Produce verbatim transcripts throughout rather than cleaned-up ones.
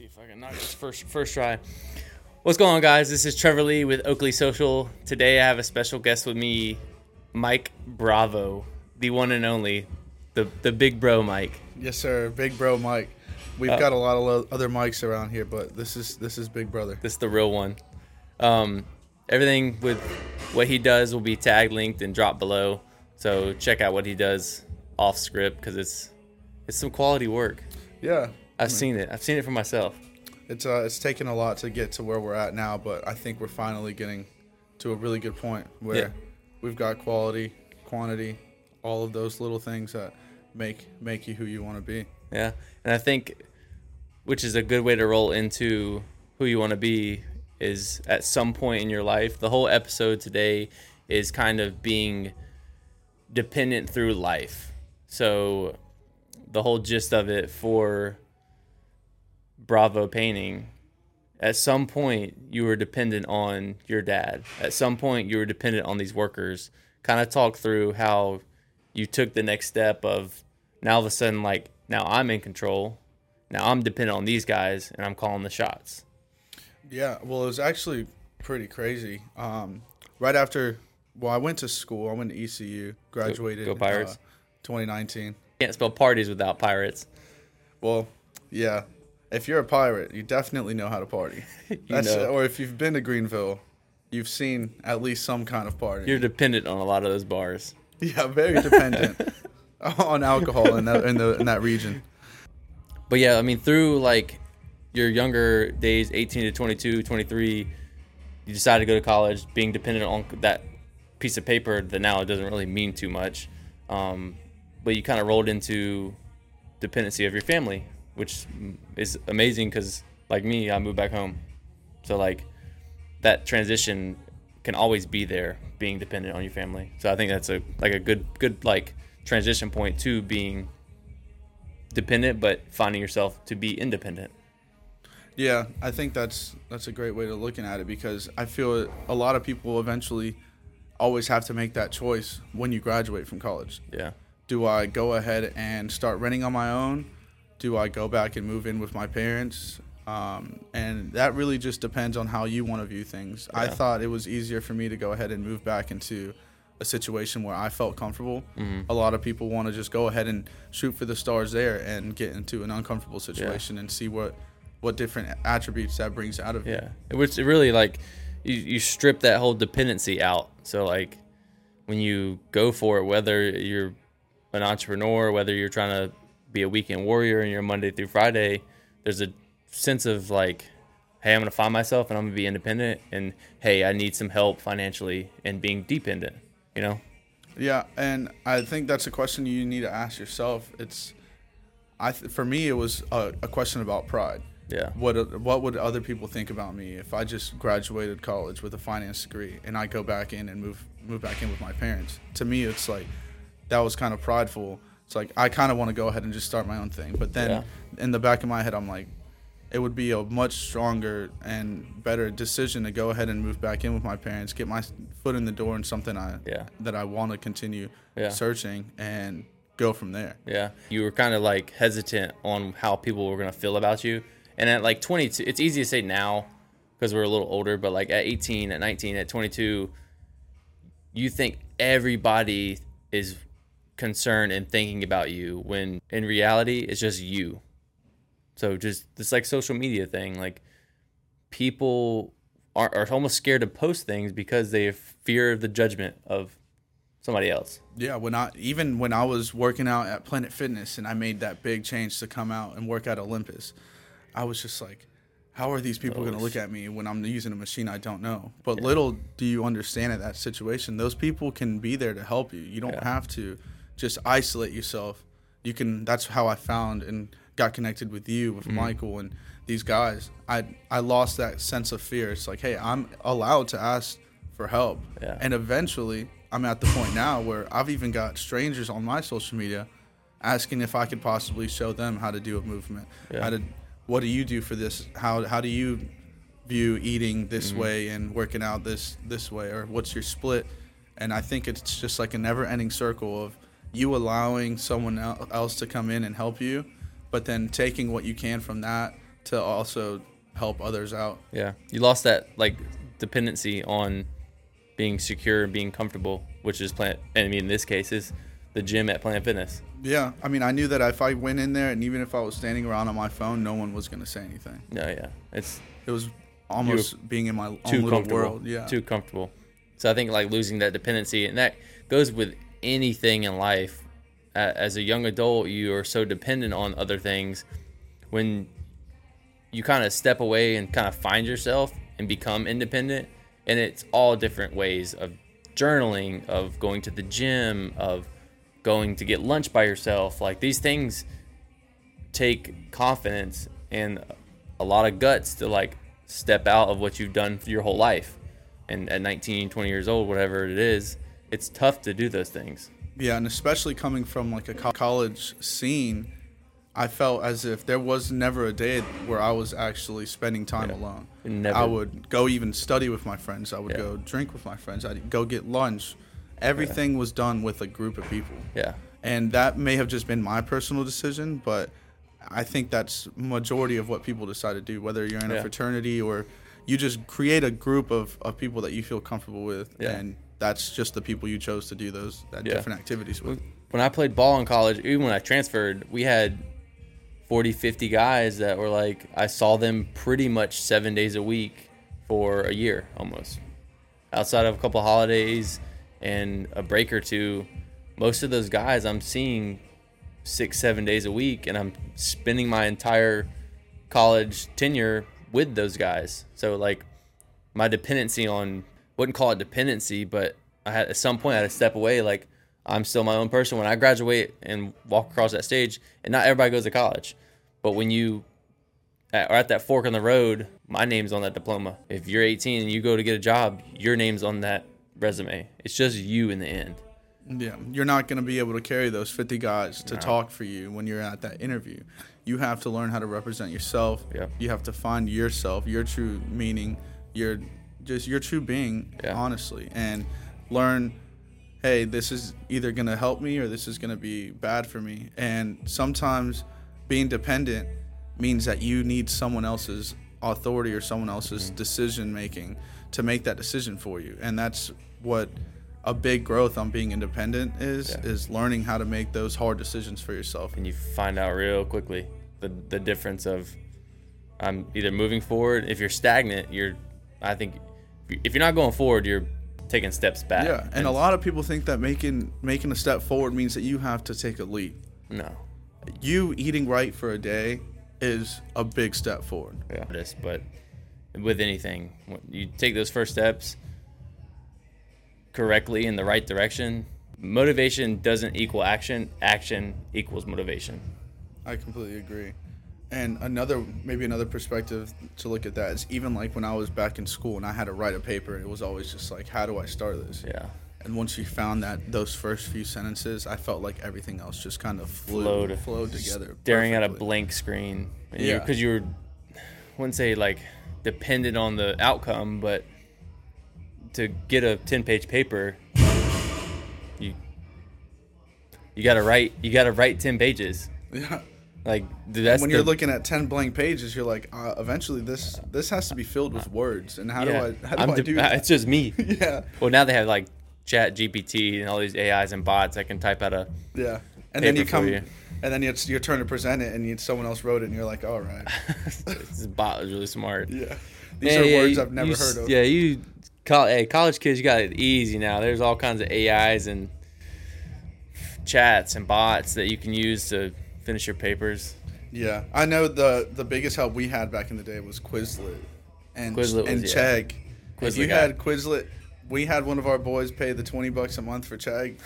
see if I can knock this first first try. What's going on, guys? This is Trevor Lee with Oakley Social. Today I have a special guest with me, Mike Bravo, the one and only, the the big bro Mike. Yes, sir, big bro Mike. We've uh, got a lot of lo- other mics around here, but this is this is big brother. This is the real one. Um, everything with what he does will be tag linked and dropped below. So check out what he does off script because it's it's some quality work. Yeah, I've I mean, seen it. I've seen it for myself. It's uh, it's taken a lot to get to where we're at now, but I think we're finally getting to a really good point where yeah. we've got quality, quantity, all of those little things that make make you who you want to be. Yeah, and I think, which is a good way to roll into who you want to be, is at some point in your life. The whole episode today is kind of being dependent through life. So the whole gist of it for Bravo Painting, at some point you were dependent on your dad. At some point you were dependent on these workers. Kind of talk through how you took the next step of now all of a sudden, like, now I'm in control. Now I'm dependent on these guys and I'm calling the shots. Yeah, well, it was actually pretty crazy. Um, right after, well, I went to school. I went to E C U, graduated go, go Pirates. in uh, twenty nineteen. Can't spell parties without pirates. Well, yeah. If you're a pirate, you definitely know how to party. That's, know. Or if you've been to Greenville, you've seen at least some kind of party. You're dependent on a lot of those bars. Yeah, very dependent on alcohol in that in, the, in that region. But yeah, I mean, through like your younger days, eighteen to twenty-two, twenty-three, you decided to go to college, being dependent on that piece of paper that now it doesn't really mean too much. Um, but you kind of rolled into dependency of your family, which is amazing because, like me, I moved back home. So, like, that transition can always be there, being dependent on your family. So I think that's a like a good, good like transition point to being dependent, but finding yourself to be independent. Yeah, I think that's that's a great way to looking at it because I feel a lot of people eventually always have to make that choice when you graduate from college. Yeah. Do I go ahead and start renting on my own? Do I go back and move in with my parents? Um, and that really just depends on how you want to view things. Yeah. I thought it was easier for me to go ahead and move back into a situation where I felt comfortable. Mm-hmm. A lot of people want to just go ahead and shoot for the stars there and get into an uncomfortable situation yeah. and see what, what different attributes that brings out of yeah. you. Yeah, which really, like, you, you strip that whole dependency out. So, like, when you go for it, whether you're an entrepreneur, whether you're trying to be a weekend warrior and you're Monday through Friday, there's a sense of like, hey, I'm going to find myself and I'm going to be independent, and hey, I need some help financially and being dependent, you know? Yeah, and I think that's a question you need to ask yourself. It's, I th- for me, it was a, a question about pride. Yeah. What what would other people think about me if I just graduated college with a finance degree and I go back in and move move back in with my parents? To me, it's like, that was kind of prideful. It's like, I kind of want to go ahead and just start my own thing. But then yeah. in the back of my head, I'm like, it would be a much stronger and better decision to go ahead and move back in with my parents, get my foot in the door in something I yeah. that I want to continue yeah. searching and go from there. Yeah. You were kind of like hesitant on how people were going to feel about you. And at like twenty-two, it's easy to say now because we're a little older, but like at eighteen, at nineteen, at twenty-two, you think everybody is concerned and thinking about you when in reality it's just you. So just this like social media thing, like people are, are almost scared to post things because they fear the judgment of somebody else. Yeah, when I even when I was working out at Planet Fitness and I made that big change to come out and work at Olympus, I was just like, how are these people going to look at me when I'm using a machine I don't know? But yeah. little do you understand at that situation, those people can be there to help you. You don't yeah. have to just isolate yourself. You can. That's how I found and got connected with you, with mm-hmm. Michael and these guys. I I lost that sense of fear. It's like, hey, I'm allowed to ask for help. Yeah. And eventually, I'm at the point now where I've even got strangers on my social media asking if I could possibly show them how to do a movement, yeah. how to. What do you do for this? How how do you view eating this mm-hmm. way and working out this this way? Or what's your split? And I think it's just like a never-ending circle of you allowing someone else to come in and help you, but then taking what you can from that, to also help others out. Yeah. You lost that like dependency on being secure and being comfortable, which is Planet, and I mean in this case is the gym at Planet Fitness. Yeah. I mean, I knew that if I went in there and even if I was standing around on my phone, no one was going to say anything. No, yeah. It's it was almost being in my own too little world. Yeah. Too comfortable. So I think like losing that dependency, and that goes with anything in life. As a young adult, you are so dependent on other things. When you kind of step away and kind of find yourself and become independent, and it's all different ways of journaling, of going to the gym, of going to get lunch by yourself. Like these things take confidence and a lot of guts to like step out of what you've done for your whole life. And at nineteen, twenty years old, whatever it is, it's tough to do those things. Yeah, and especially coming from like a college scene, I felt as if there was never a day where I was actually spending time yeah. alone. Never. I would go even study with my friends. I would yeah. go drink with my friends. I'd go get lunch. Everything yeah. was done with a group of people. Yeah. And that may have just been my personal decision, but I think that's majority of what people decide to do, whether you're in yeah. a fraternity or you just create a group of, of people that you feel comfortable with. Yeah. And that's just the people you chose to do those that yeah. different activities with. When I played ball in college, even when I transferred, we had forty, fifty guys that were like, I saw them pretty much seven days a week for a year almost. Outside of a couple of holidays and a break or two, most of those guys I'm seeing six, seven days a week, and I'm spending my entire college tenure with those guys. So like my dependency on, wouldn't call it dependency, but I had, at some point I had to step away. Like I'm still my own person. When I graduate and walk across that stage, and not everybody goes to college, but when you at, are at that fork in the road, my name's on that diploma. If you're eighteen and you go to get a job, your name's on that resume. It's just you in the end. Yeah, you're not going to be able to carry those fifty guys to no. talk for you when you're at that interview. You have to learn how to represent yourself. Yeah. You have to find yourself, your true meaning, your just your true being, yeah. honestly, and learn, hey, this is either going to help me or this is going to be bad for me. And sometimes being dependent means that you need someone else's authority or someone else's mm-hmm. decision making to make that decision for you. And that's what a big growth on being independent is, yeah. is learning how to make those hard decisions for yourself. And you find out real quickly the the difference of I'm either moving forward. If you're stagnant, you're, I think, if you're not going forward, you're taking steps back. Yeah, and, and a lot of people think that making making a step forward means that you have to take a leap. No. You eating right for a day is a big step forward. Yeah. But with anything, when you take those first steps correctly in the right direction, motivation doesn't equal action. Action equals motivation. I completely agree. And another, maybe another perspective to look at that is even like when I was back in school and I had to write a paper, it was always just like, how do I start this? Yeah. And once you found that, those first few sentences, I felt like everything else just kind of flew, flowed, flowed together. Staring perfectly. At a blank screen. And yeah. Because you were, I wouldn't say like dependent on the outcome, but to get a ten-page paper, you you gotta write you gotta write ten pages. Yeah, like dude, that's when the, you're looking at ten blank pages, you're like, uh, eventually this this has to be filled with words. And how yeah, do I how do I'm I do? De- that? It's just me. yeah. Well, now they have like Chat G P T and all these A Is and bots that can type out a yeah. And paper then you come you. and then it's your turn to present it, and you, someone else wrote it, and you're like, all right, this bot is really smart. Yeah, these yeah, are yeah, words you, I've never you, heard of. Yeah, you. Hey, college kids, you got it easy now. There's all kinds of A Is and chats and bots that you can use to finish your papers. Yeah. I know the, the biggest help we had back in the day was Quizlet and, Quizlet was, and Chegg. Yeah. Quizlet if you guy. had Quizlet, we had one of our boys pay the twenty bucks a month for Chegg.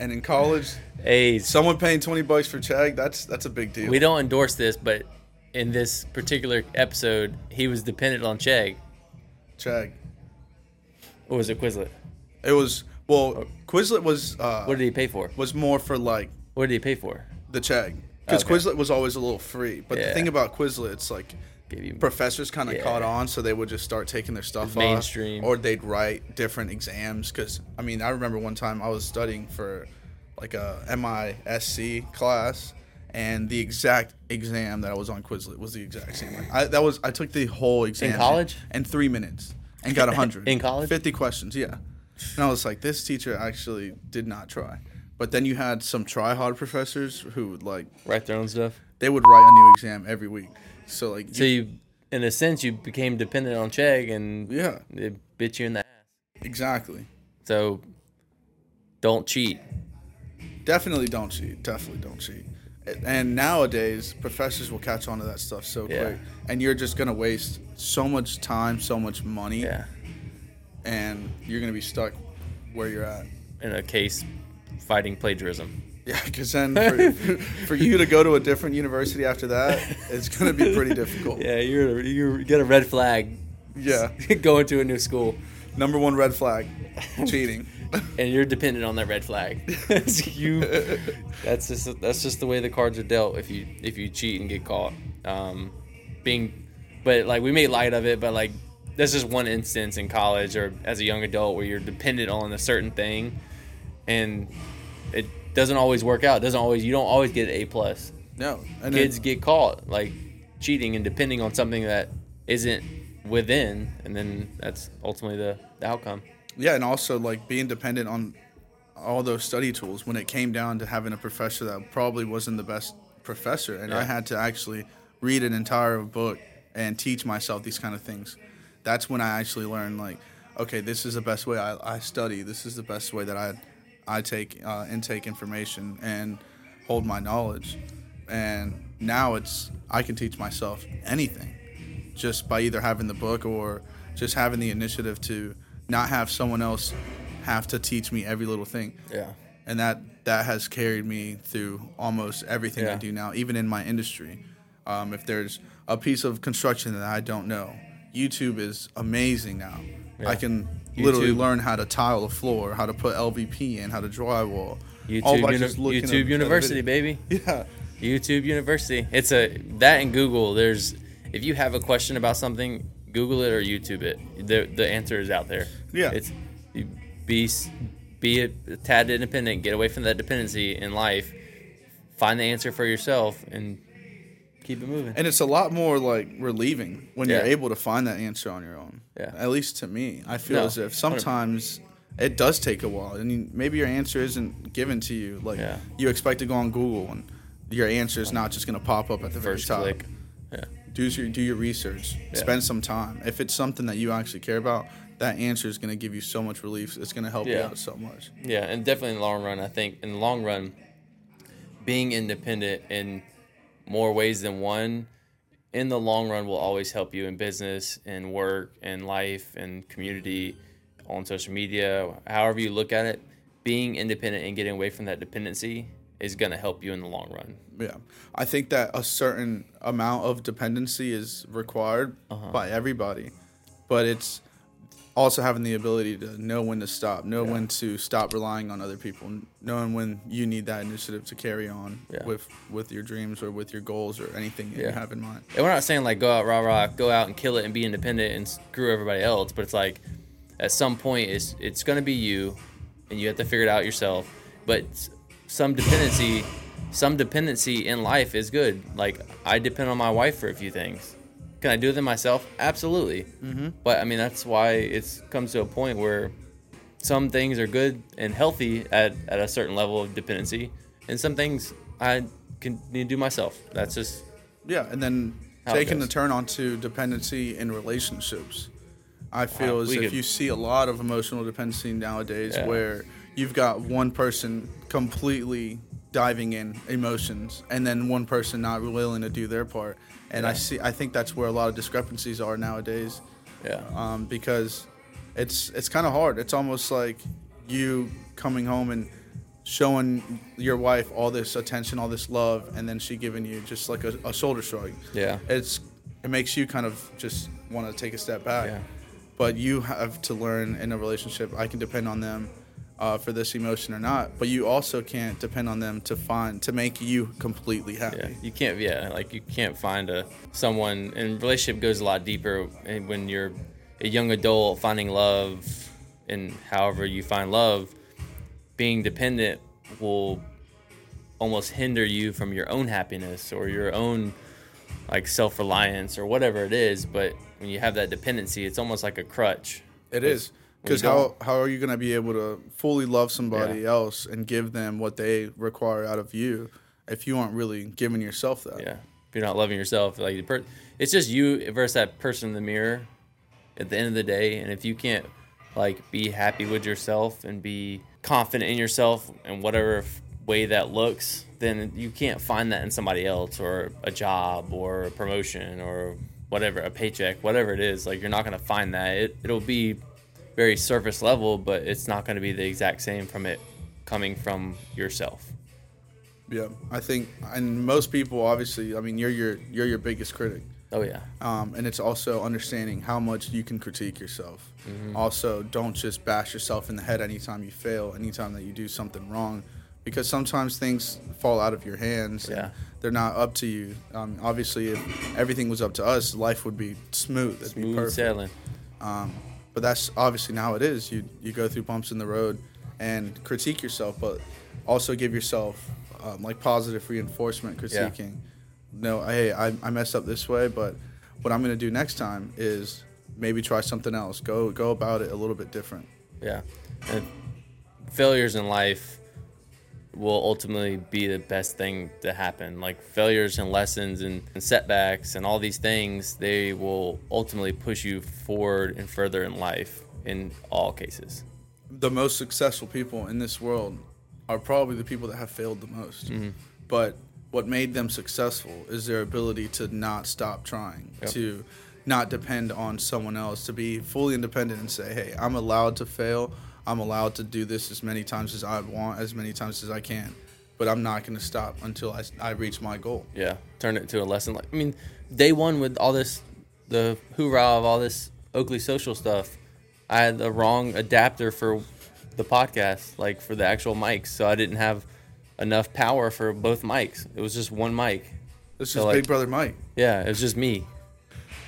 And in college, hey, someone paying twenty bucks for Chegg, that's, that's a big deal. We don't endorse this, but in this particular episode, he was dependent on Chegg. Chegg. Or was it Quizlet? It was, well, Quizlet was... Uh, what did he pay for? Was more for like... What did he pay for? The Chegg. Because okay. Quizlet was always a little free. But yeah. the thing about Quizlet, it's like you, professors kind of yeah. caught on, so they would just start taking their stuff mainstream. off. Mainstream. Or they'd write different exams. Because, I mean, I remember one time I was studying for like a M I S C class, and the exact exam that I was on Quizlet was the exact same. Like, I that was I took the whole exam in college in three minutes and got a hundred in college. Fifty questions, yeah. And I was like, this teacher actually did not try. But then you had some try-hard professors who would like write their own stuff. They would write a new exam every week. So like, so you, you in a sense, you became dependent on Chegg, and yeah, it bit you in the ass. Exactly. So, don't cheat. Definitely don't cheat. Definitely don't cheat. And nowadays, professors will catch on to that stuff so yeah. quick, and you're just gonna waste so much time, so much money, yeah. and you're gonna be stuck where you're at. In a case, fighting plagiarism. Yeah, because then for, for you to go to a different university after that, it's gonna be pretty difficult. Yeah, you're you get a red flag. Yeah, going to a new school. Number one red flag, cheating. And you're dependent on that red flag. you, that's just that's just the way the cards are dealt. If you if you cheat and get caught, um, being, but like we made light of it. But like that's just one instance in college or as a young adult where you're dependent on a certain thing, and it doesn't always work out. It doesn't always you don't always get an A plus. No, and kids then, get caught like cheating and depending on something that isn't within, and then that's ultimately the, the outcome. Yeah, and also like being dependent on all those study tools. When it came down to having a professor that probably wasn't the best professor, and yeah. I had to actually read an entire book and teach myself these kind of things. That's when I actually learned like, okay, this is the best way I, I study. This is the best way that I. I take uh, intake information and hold my knowledge. And now it's I can teach myself anything just by either having the book or just having the initiative to not have someone else have to teach me every little thing. Yeah. And that, that has carried me through almost everything yeah. I do now, even in my industry. Um, if there's a piece of construction that I don't know, YouTube is amazing now. Yeah. I can... YouTube. Literally learn how to tile a floor, how to put L V P in, how to drywall. YouTube, all by uni- just looking YouTube at University, baby. Yeah. YouTube University. It's a that and Google. There's if you have a question about something, Google it or YouTube it. The the answer is out there. Yeah. It's be be a, a tad independent. Get away from that dependency in life. Find the answer for yourself and keep it moving. And it's a lot more like relieving when yeah. you're able to find that answer on your own. Yeah. At least to me, I feel no, as if sometimes one hundred percent it does take a while. I mean, maybe your answer isn't given to you. Like yeah. you expect to go on Google and your answer is not just going to pop up at the first very top. Click. Yeah. Do your do your research. Yeah. Spend some time. If it's something that you actually care about, that answer is going to give you so much relief. It's going to help yeah. you out so much. Yeah, and definitely in the long run, I think in the long run, being independent and more ways than one in the long run will always help you in business and work and life and community on social media. However you look at it, being independent and getting away from that dependency is going to help you in the long run. Yeah. I think that a certain amount of dependency is required uh-huh. by everybody, but it's also having the ability to know when to stop, know yeah. when to stop relying on other people, knowing when you need that initiative to carry on yeah. with with your dreams or with your goals or anything yeah. you have in mind. And we're not saying like go out rah rah, go out and kill it and be independent and screw everybody else, but it's like at some point it's it's going to be you, and you have to figure it out yourself. But some dependency, some dependency in life is good. Like I depend on my wife for a few things. Can I do them myself? Absolutely. Mm-hmm. But I mean, that's why it comes to a point where some things are good and healthy at, at a certain level of dependency, and some things I can need to do myself. That's just yeah. And then taking the turn onto dependency in relationships, I feel wow, as if could, you see a lot of emotional dependency nowadays, yeah. where you've got one person completely diving in emotions, and then one person not willing to do their part. And yeah. I see. I think that's where a lot of discrepancies are nowadays. Yeah. Um, because it's it's kind of hard. It's almost like you coming home and showing your wife all this attention, all this love, and then she giving you just like a, a shoulder shrug. Yeah. It's it makes you kind of just want to take a step back. Yeah. But you have to learn in a relationship. I can depend on them uh, for this emotion or not. But you also can't depend on them to find to make you completely happy. Yeah, you can't. Yeah, like you can't find a someone. And relationship goes a lot deeper. And when you're a young adult finding love, and however you find love, being dependent will almost hinder you from your own happiness or your own like self-reliance or whatever it is. But when you have that dependency, it's almost like a crutch. It is. Because how, how are you going to be able to fully love somebody yeah. else and give them what they require out of you if you aren't really giving yourself that? Yeah. If you're not loving yourself, like the per- it's just you versus that person in the mirror at the end of the day. And if you can't like be happy with yourself and be confident in yourself in whatever way that looks, then you can't find that in somebody else or a job or a promotion or whatever, a paycheck, whatever it is. Like, you're not going to find that. It, it'll be very surface level, but it's not going to be the exact same from it coming from yourself. Yeah, I think, and most people, obviously, I mean, you're your you're your biggest critic. Oh yeah. Um, and it's also understanding how much you can critique yourself. Mm-hmm. Also, don't just bash yourself in the head anytime you fail, anytime that you do something wrong, because sometimes things fall out of your hands. Yeah. And they're not up to you. Um, obviously, if everything was up to us, life would be smooth. It'd smooth be perfect. Sailing. Um, But that's obviously now it is. You you go through bumps in the road and critique yourself, but also give yourself um, like positive reinforcement critiquing. Yeah. No, hey, I, I messed up this way, but what I'm going to do next time is maybe try something else. Go go about it a little bit different. Yeah. And failures in life will ultimately be the best thing to happen. Like failures and lessons and, and setbacks and all these things, they will ultimately push you forward and further in life in all cases. The most successful people in this world are probably the people that have failed the most. Mm-hmm. But what made them successful is their ability to not stop trying, yep. to not depend on someone else, to be fully independent and say, hey, I'm allowed to fail. I'm allowed to do this as many times as I want, as many times as I can, but I'm not going to stop until I, I reach my goal. Yeah, turn it to a lesson. Like, I mean, day one with all this, the hoorah of all this Oakley Social stuff, I had the wrong adapter for the podcast, like for the actual mics, so I didn't have enough power for both mics. It was just one mic. This so is like, Big Brother Mike. Yeah, it was just me,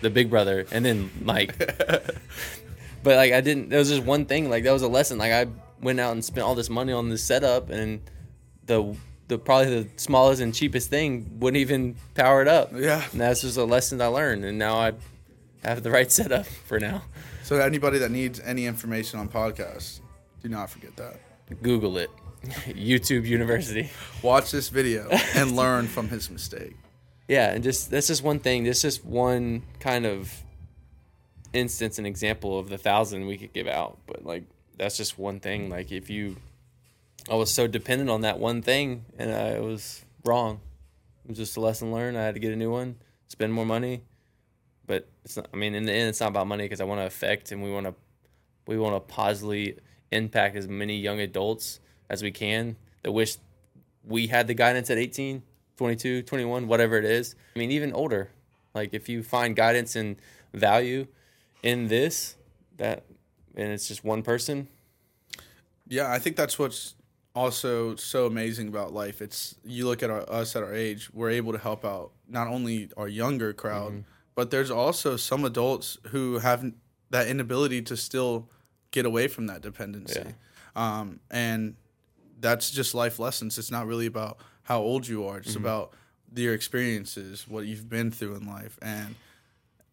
the Big Brother, and then Mike. But, like, I didn't – there was just one thing. Like, that was a lesson. Like, I went out and spent all this money on this setup, and the the probably the smallest and cheapest thing wouldn't even power it up. Yeah. And that's just a lesson I learned, and now I have the right setup for now. So, anybody that needs any information on podcasts, do not forget that. Google it. YouTube University. Watch this video and learn from his mistake. Yeah, and just – that's just one thing. That's just one kind of – instance an example of the thousand we could give out, but like that's just one thing. Like if you I was so dependent on that one thing and I was wrong. It was just a lesson learned. I had to get a new one, spend more money, but it's not, I mean, in the end it's not about money, because I want to affect and we want to we want to positively impact as many young adults as we can that wish we had the guidance at eighteen, twenty-two, twenty-one, whatever it is. I mean, even older, like if you find guidance and value in this, that, and it's just one person. Yeah, I think that's what's also so amazing about life. It's you look at our, us at our age, we're able to help out not only our younger crowd, mm-hmm. but there's also some adults who have that inability to still get away from that dependency. Yeah. Um, and that's just life lessons. It's not really about how old you are. It's mm-hmm. about your experiences, what you've been through in life. And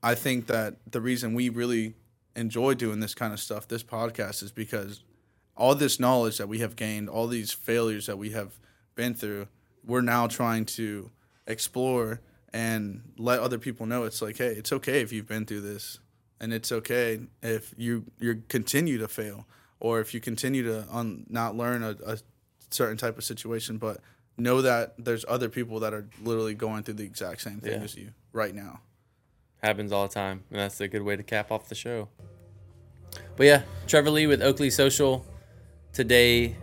I think that the reason we really enjoy doing this kind of stuff, this podcast, is because all this knowledge that we have gained, all these failures that we have been through, we're now trying to explore and let other people know it's like, hey, it's okay if you've been through this, and it's okay if you you continue to fail or if you continue to un, not learn a, a certain type of situation, but know that there's other people that are literally going through the exact same thing yeah. as you right now. Happens all the time, and that's a good way to cap off the show. But yeah, Trevor Lee with Oakley Social today,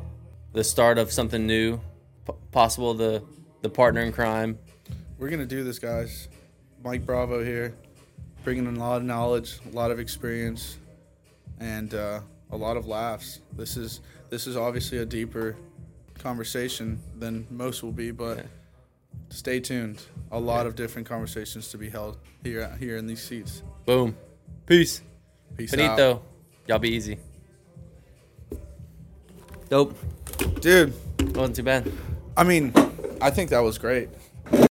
the start of something new, p- possible the the partner in crime. We're gonna do this, guys. Mike Bravo here, bringing in a lot of knowledge, a lot of experience, and uh, a lot of laughs. This is this is obviously a deeper conversation than most will be, but. Yeah. Stay tuned. A lot of different conversations to be held here here in these seats. Boom. Peace. Peace Benito. Out. Benito. Y'all be easy. Dope. Dude. Wasn't too bad. I mean... I think that was great.